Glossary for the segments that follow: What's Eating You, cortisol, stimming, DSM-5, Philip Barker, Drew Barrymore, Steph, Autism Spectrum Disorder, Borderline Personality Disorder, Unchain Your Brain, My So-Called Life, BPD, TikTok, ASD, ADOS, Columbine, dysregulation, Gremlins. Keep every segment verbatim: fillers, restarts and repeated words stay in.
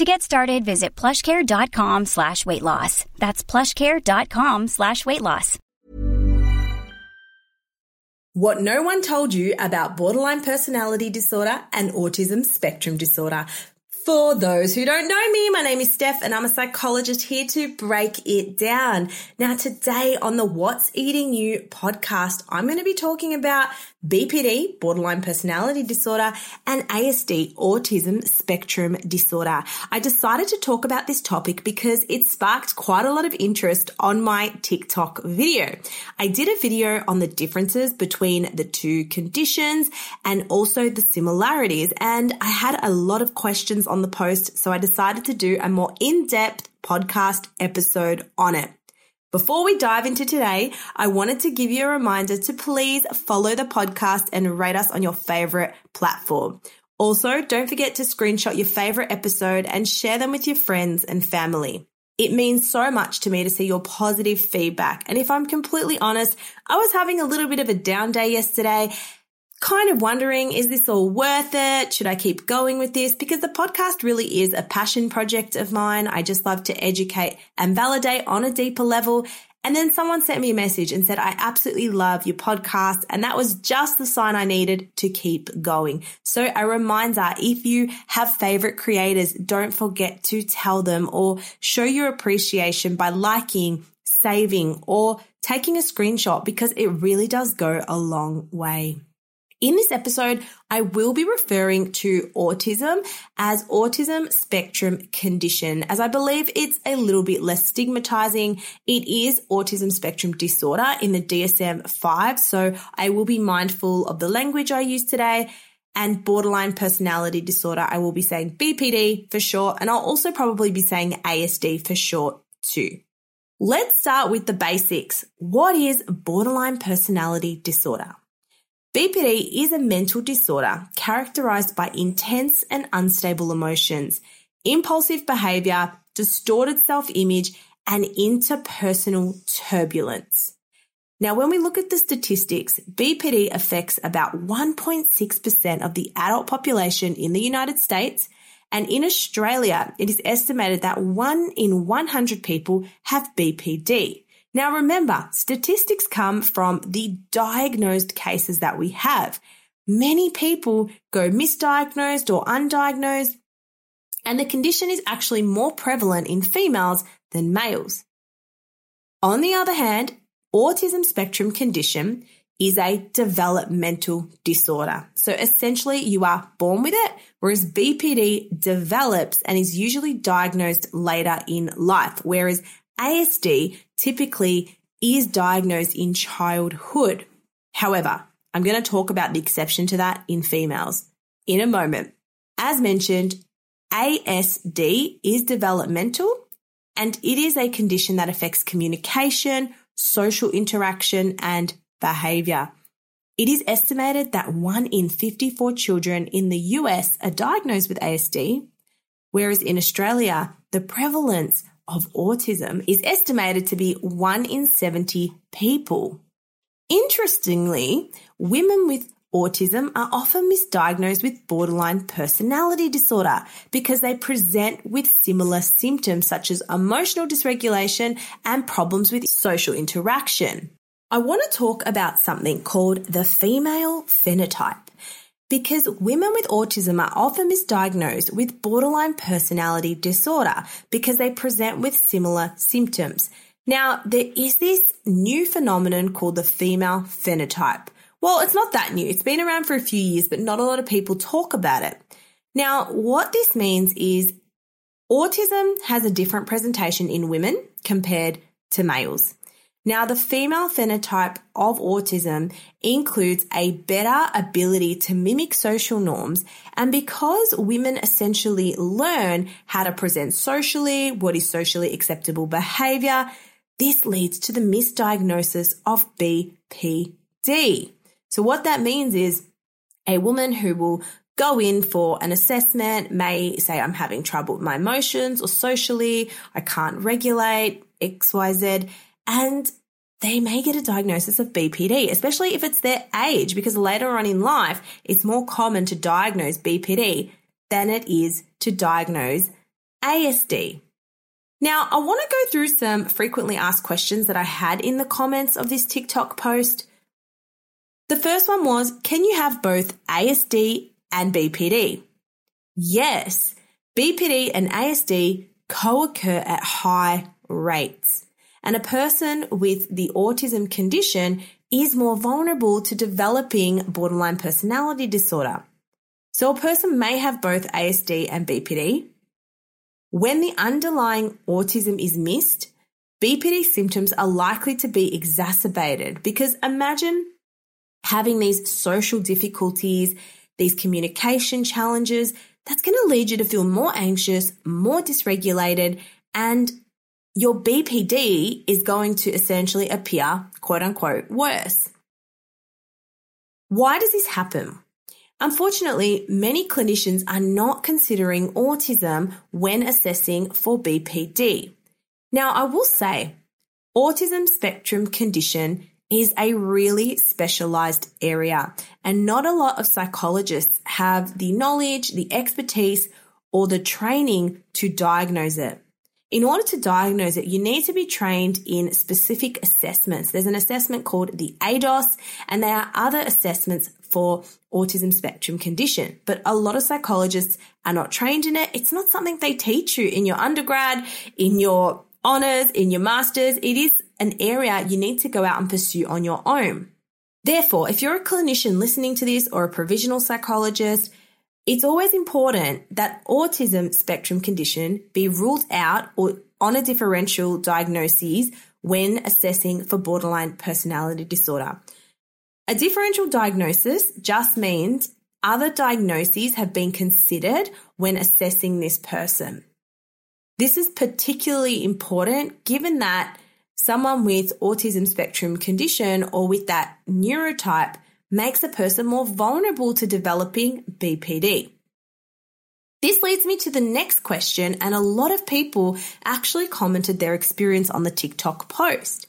To get started, visit plushcare.com slash weight loss. That's plushcare.com slash weight loss. What no one told you about borderline personality disorder and autism spectrum disorder. For those who don't know me, my name is Steph and I'm a psychologist here to break it down. Now today on the What's Eating You podcast, I'm going to be talking about B P D, borderline personality disorder, and A S D, autism spectrum disorder. I decided to talk about this topic because it sparked quite a lot of interest on my TikTok video. I did a video on the differences between the two conditions and also the similarities, and I had a lot of questions on the post, so I decided to do a more in-depth podcast episode on it. Before we dive into today, I wanted to give you a reminder to please follow the podcast and rate us on your favorite platform. Also, don't forget to screenshot your favorite episode and share them with your friends and family. It means so much to me to see your positive feedback. And if I'm completely honest, I was having a little bit of a down day yesterday, kind of wondering, is this all worth it? Should I keep going with this? Because the podcast really is a passion project of mine. I just love to educate and validate on a deeper level. And then someone sent me a message and said, I absolutely love your podcast. And that was just the sign I needed to keep going. So a reminder, if you have favorite creators, don't forget to tell them or show your appreciation by liking, saving, or taking a screenshot, because it really does go a long way. In this episode, I will be referring to autism as autism spectrum condition, as I believe it's a little bit less stigmatizing. It is autism spectrum disorder in the D S M five, so I will be mindful of the language I use today. And borderline personality disorder, I will be saying B P D for short, and I'll also probably be saying A S D for short too. Let's start with the basics. What is borderline personality disorder? B P D is a mental disorder characterized by intense and unstable emotions, impulsive behavior, distorted self-image, and interpersonal turbulence. Now, when we look at the statistics, B P D affects about one point six percent of the adult population in the United States, and in Australia, it is estimated that one in one hundred people have B P D. Now remember, statistics come from the diagnosed cases that we have. Many people go misdiagnosed or undiagnosed, and the condition is actually more prevalent in females than males. On the other hand, autism spectrum condition is a developmental disorder. So essentially you are born with it, whereas B P D develops and is usually diagnosed later in life, whereas A S D typically is diagnosed in childhood. However, I'm going to talk about the exception to that in females in a moment. As mentioned, A S D is developmental and it is a condition that affects communication, social interaction, and behavior. It is estimated that one in fifty-four children in the U S are diagnosed with A S D, whereas in Australia, the prevalence of autism is estimated to be one in seventy people. Interestingly, women with autism are often misdiagnosed with borderline personality disorder because they present with similar symptoms such as emotional dysregulation and problems with social interaction. I want to talk about something called the female phenotype, because women with autism are often misdiagnosed with borderline personality disorder because they present with similar symptoms. Now, there is this new phenomenon called the female phenotype. Well, it's not that new. It's been around for a few years, but not a lot of people talk about it. Now, what this means is autism has a different presentation in women compared to males. Now, the female phenotype of autism includes a better ability to mimic social norms, and because women essentially learn how to present socially, what is socially acceptable behavior, this leads to the misdiagnosis of B P D. So what that means is a woman who will go in for an assessment may say, I'm having trouble with my emotions or socially, I can't regulate, X Y Z, and they may get a diagnosis of B P D, especially if it's their age, because later on in life, it's more common to diagnose B P D than it is to diagnose A S D. Now, I want to go through some frequently asked questions that I had in the comments of this TikTok post. The first one was, can you have both A S D and B P D? Yes, B P D and A S D co-occur at high rates. And a person with the autism condition is more vulnerable to developing borderline personality disorder. So a person may have both A S D and B P D. When the underlying autism is missed, B P D symptoms are likely to be exacerbated, because imagine having these social difficulties, these communication challenges. That's going to lead you to feel more anxious, more dysregulated, and your B P D is going to essentially appear, quote unquote, worse. Why does this happen? Unfortunately, many clinicians are not considering autism when assessing for B P D. Now, I will say, autism spectrum condition is a really specialized area, and not a lot of psychologists have the knowledge, the expertise, or the training to diagnose it. In order to diagnose it, you need to be trained in specific assessments. There's an assessment called the A D O S, and there are other assessments for autism spectrum condition. But a lot of psychologists are not trained in it. It's not something they teach you in your undergrad, in your honours, in your masters. It is an area you need to go out and pursue on your own. Therefore, if you're a clinician listening to this or a provisional psychologist, it's always important that autism spectrum condition be ruled out or on a differential diagnosis when assessing for borderline personality disorder. A differential diagnosis just means other diagnoses have been considered when assessing this person. This is particularly important given that someone with autism spectrum condition or with that neurotype makes a person more vulnerable to developing B P D. This leads me to the next question, and a lot of people actually commented their experience on the TikTok post.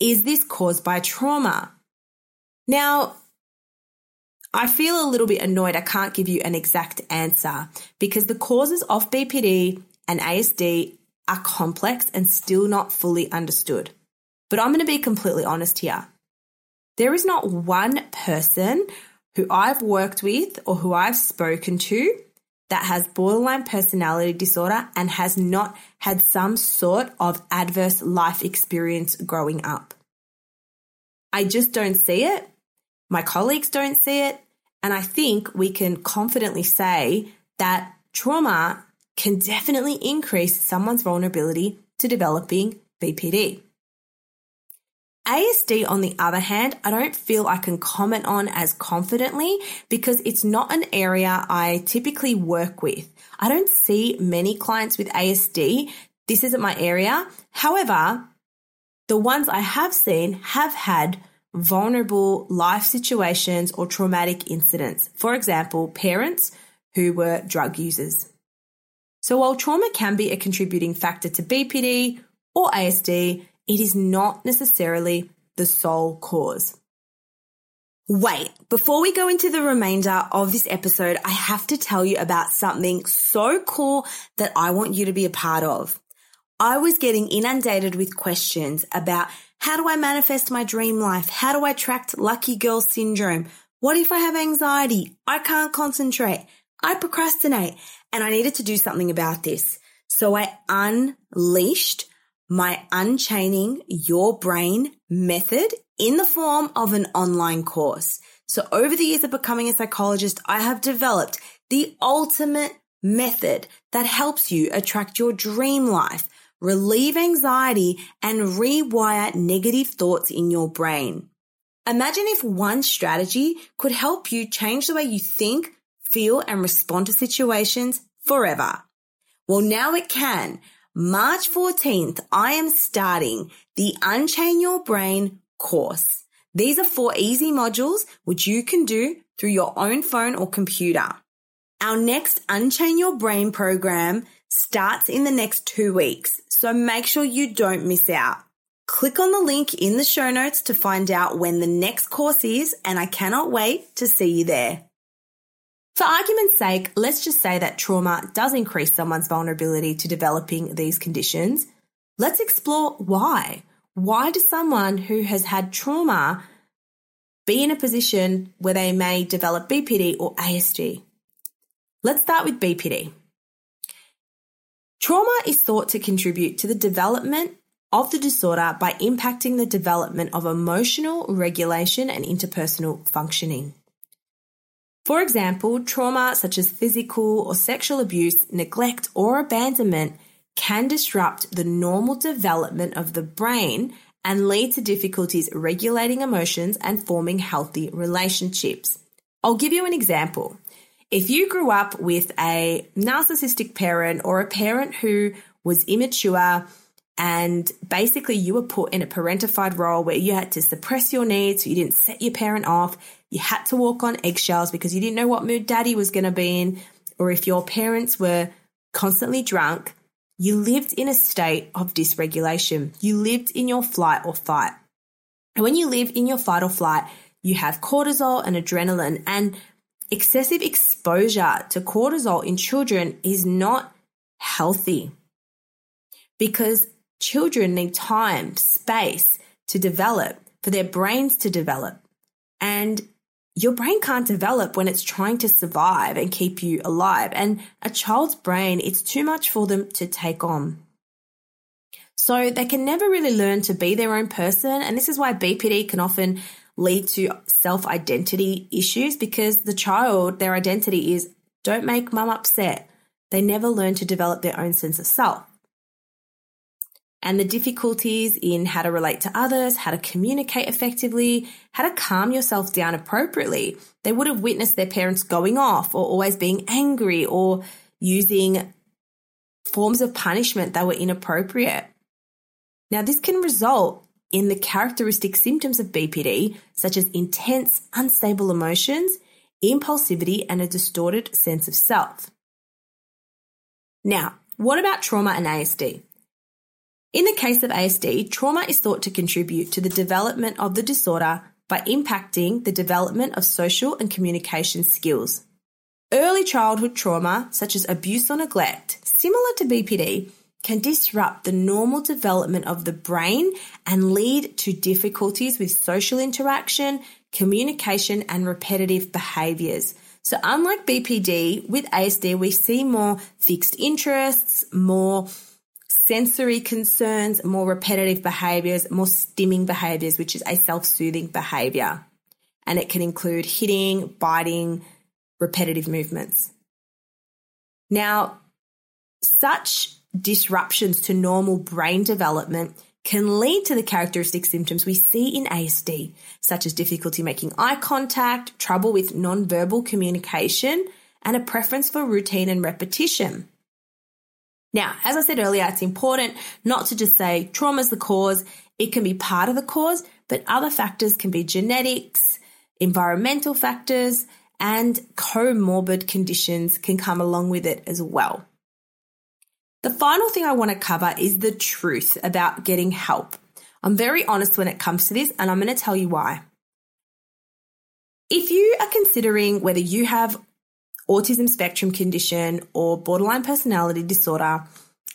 Is this caused by trauma? Now, I feel a little bit annoyed I can't give you an exact answer, because the causes of B P D and A S D are complex and still not fully understood. But I'm going to be completely honest here. There is not one person who I've worked with or who I've spoken to that has borderline personality disorder and has not had some sort of adverse life experience growing up. I just don't see it. My colleagues don't see it. And I think we can confidently say that trauma can definitely increase someone's vulnerability to developing B P D. A S D, on the other hand, I don't feel I can comment on as confidently because it's not an area I typically work with. I don't see many clients with A S D. This isn't my area. However, the ones I have seen have had vulnerable life situations or traumatic incidents. For example, parents who were drug users. So while trauma can be a contributing factor to B P D or A S D, it is not necessarily the sole cause. Wait, before we go into the remainder of this episode, I have to tell you about something so cool that I want you to be a part of. I was getting inundated with questions about how do I manifest my dream life? How do I track lucky girl syndrome? What if I have anxiety? I can't concentrate. I procrastinate. And I needed to do something about this. So I unleashed my Unchaining Your Brain method in the form of an online course. So over the years of becoming a psychologist, I have developed the ultimate method that helps you attract your dream life, relieve anxiety, and rewire negative thoughts in your brain. Imagine if one strategy could help you change the way you think, feel, and respond to situations forever. Well, now it can. March fourteenth, I am starting the Unchain Your Brain course. These are four easy modules which you can do through your own phone or computer. Our next Unchain Your Brain program starts in the next two weeks, so make sure you don't miss out. Click on the link in the show notes to find out when the next course is, and I cannot wait to see you there. For argument's sake, let's just say that trauma does increase someone's vulnerability to developing these conditions. Let's explore why. Why does someone who has had trauma be in a position where they may develop B P D or A S D? Let's start with B P D. Trauma is thought to contribute to the development of the disorder by impacting the development of emotional regulation and interpersonal functioning. For example, trauma such as physical or sexual abuse, neglect, or abandonment can disrupt the normal development of the brain and lead to difficulties regulating emotions and forming healthy relationships. I'll give you an example. If you grew up with a narcissistic parent or a parent who was immature and basically you were put in a parentified role where you had to suppress your needs, so you didn't set your parent off, you had to walk on eggshells because you didn't know what mood daddy was going to be in, or if your parents were constantly drunk, you lived in a state of dysregulation. You lived in your flight or fight. And when you live in your fight or flight, you have cortisol and adrenaline, and excessive exposure to cortisol in children is not healthy because children need time, space to develop, for their brains to develop. And your brain can't develop when it's trying to survive and keep you alive. And a child's brain, it's too much for them to take on. So they can never really learn to be their own person. And this is why B P D can often lead to self-identity issues, because the child, their identity is, don't make mum upset. They never learn to develop their own sense of self. And the difficulties in how to relate to others, how to communicate effectively, how to calm yourself down appropriately. They would have witnessed their parents going off or always being angry or using forms of punishment that were inappropriate. Now, this can result in the characteristic symptoms of B P D, such as intense, unstable emotions, impulsivity, and a distorted sense of self. Now, what about trauma and A S D? In the case of A S D, trauma is thought to contribute to the development of the disorder by impacting the development of social and communication skills. Early childhood trauma, such as abuse or neglect, similar to B P D, can disrupt the normal development of the brain and lead to difficulties with social interaction, communication, and repetitive behaviors. So unlike B P D, with A S D, we see more fixed interests, more sensory concerns, more repetitive behaviors, more stimming behaviors, which is a self-soothing behavior. And it can include hitting, biting, repetitive movements. Now, such disruptions to normal brain development can lead to the characteristic symptoms we see in A S D, such as difficulty making eye contact, trouble with non-verbal communication, and a preference for routine and repetition. Now, as I said earlier, it's important not to just say trauma is the cause. It can be part of the cause, but other factors can be genetics, environmental factors, and comorbid conditions can come along with it as well. The final thing I want to cover is the truth about getting help. I'm very honest when it comes to this, and I'm going to tell you why. If you are considering whether you have autism spectrum condition or borderline personality disorder,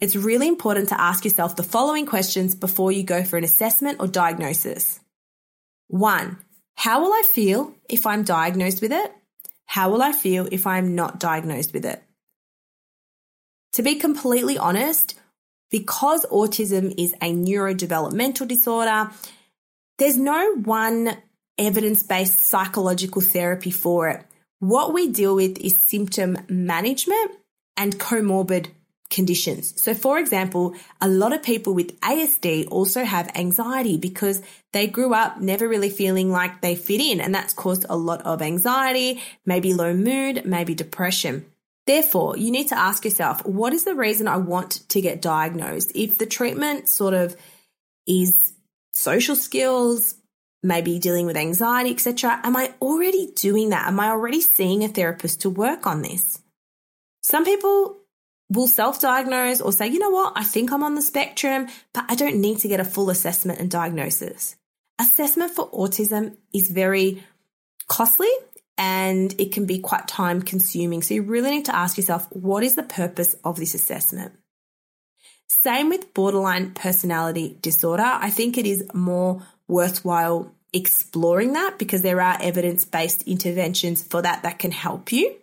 it's really important to ask yourself the following questions before you go for an assessment or diagnosis. One, how will I feel if I'm diagnosed with it? How will I feel if I'm not diagnosed with it? To be completely honest, because autism is a neurodevelopmental disorder, there's no one evidence-based psychological therapy for it. What we deal with is symptom management and comorbid conditions. So for example, a lot of people with A S D also have anxiety because they grew up never really feeling like they fit in, and that's caused a lot of anxiety, maybe low mood, maybe depression. Therefore, you need to ask yourself, what is the reason I want to get diagnosed? If the treatment sort of is social skills, maybe dealing with anxiety, et cetera, am I already doing that? Am I already seeing a therapist to work on this? Some people will self-diagnose or say, you know what, I think I'm on the spectrum, but I don't need to get a full assessment and diagnosis. Assessment for autism is very costly and it can be quite time consuming. So you really need to ask yourself, what is the purpose of this assessment? Same with borderline personality disorder. I think it is more worthwhile exploring that because there are evidence-based interventions for that that can help you.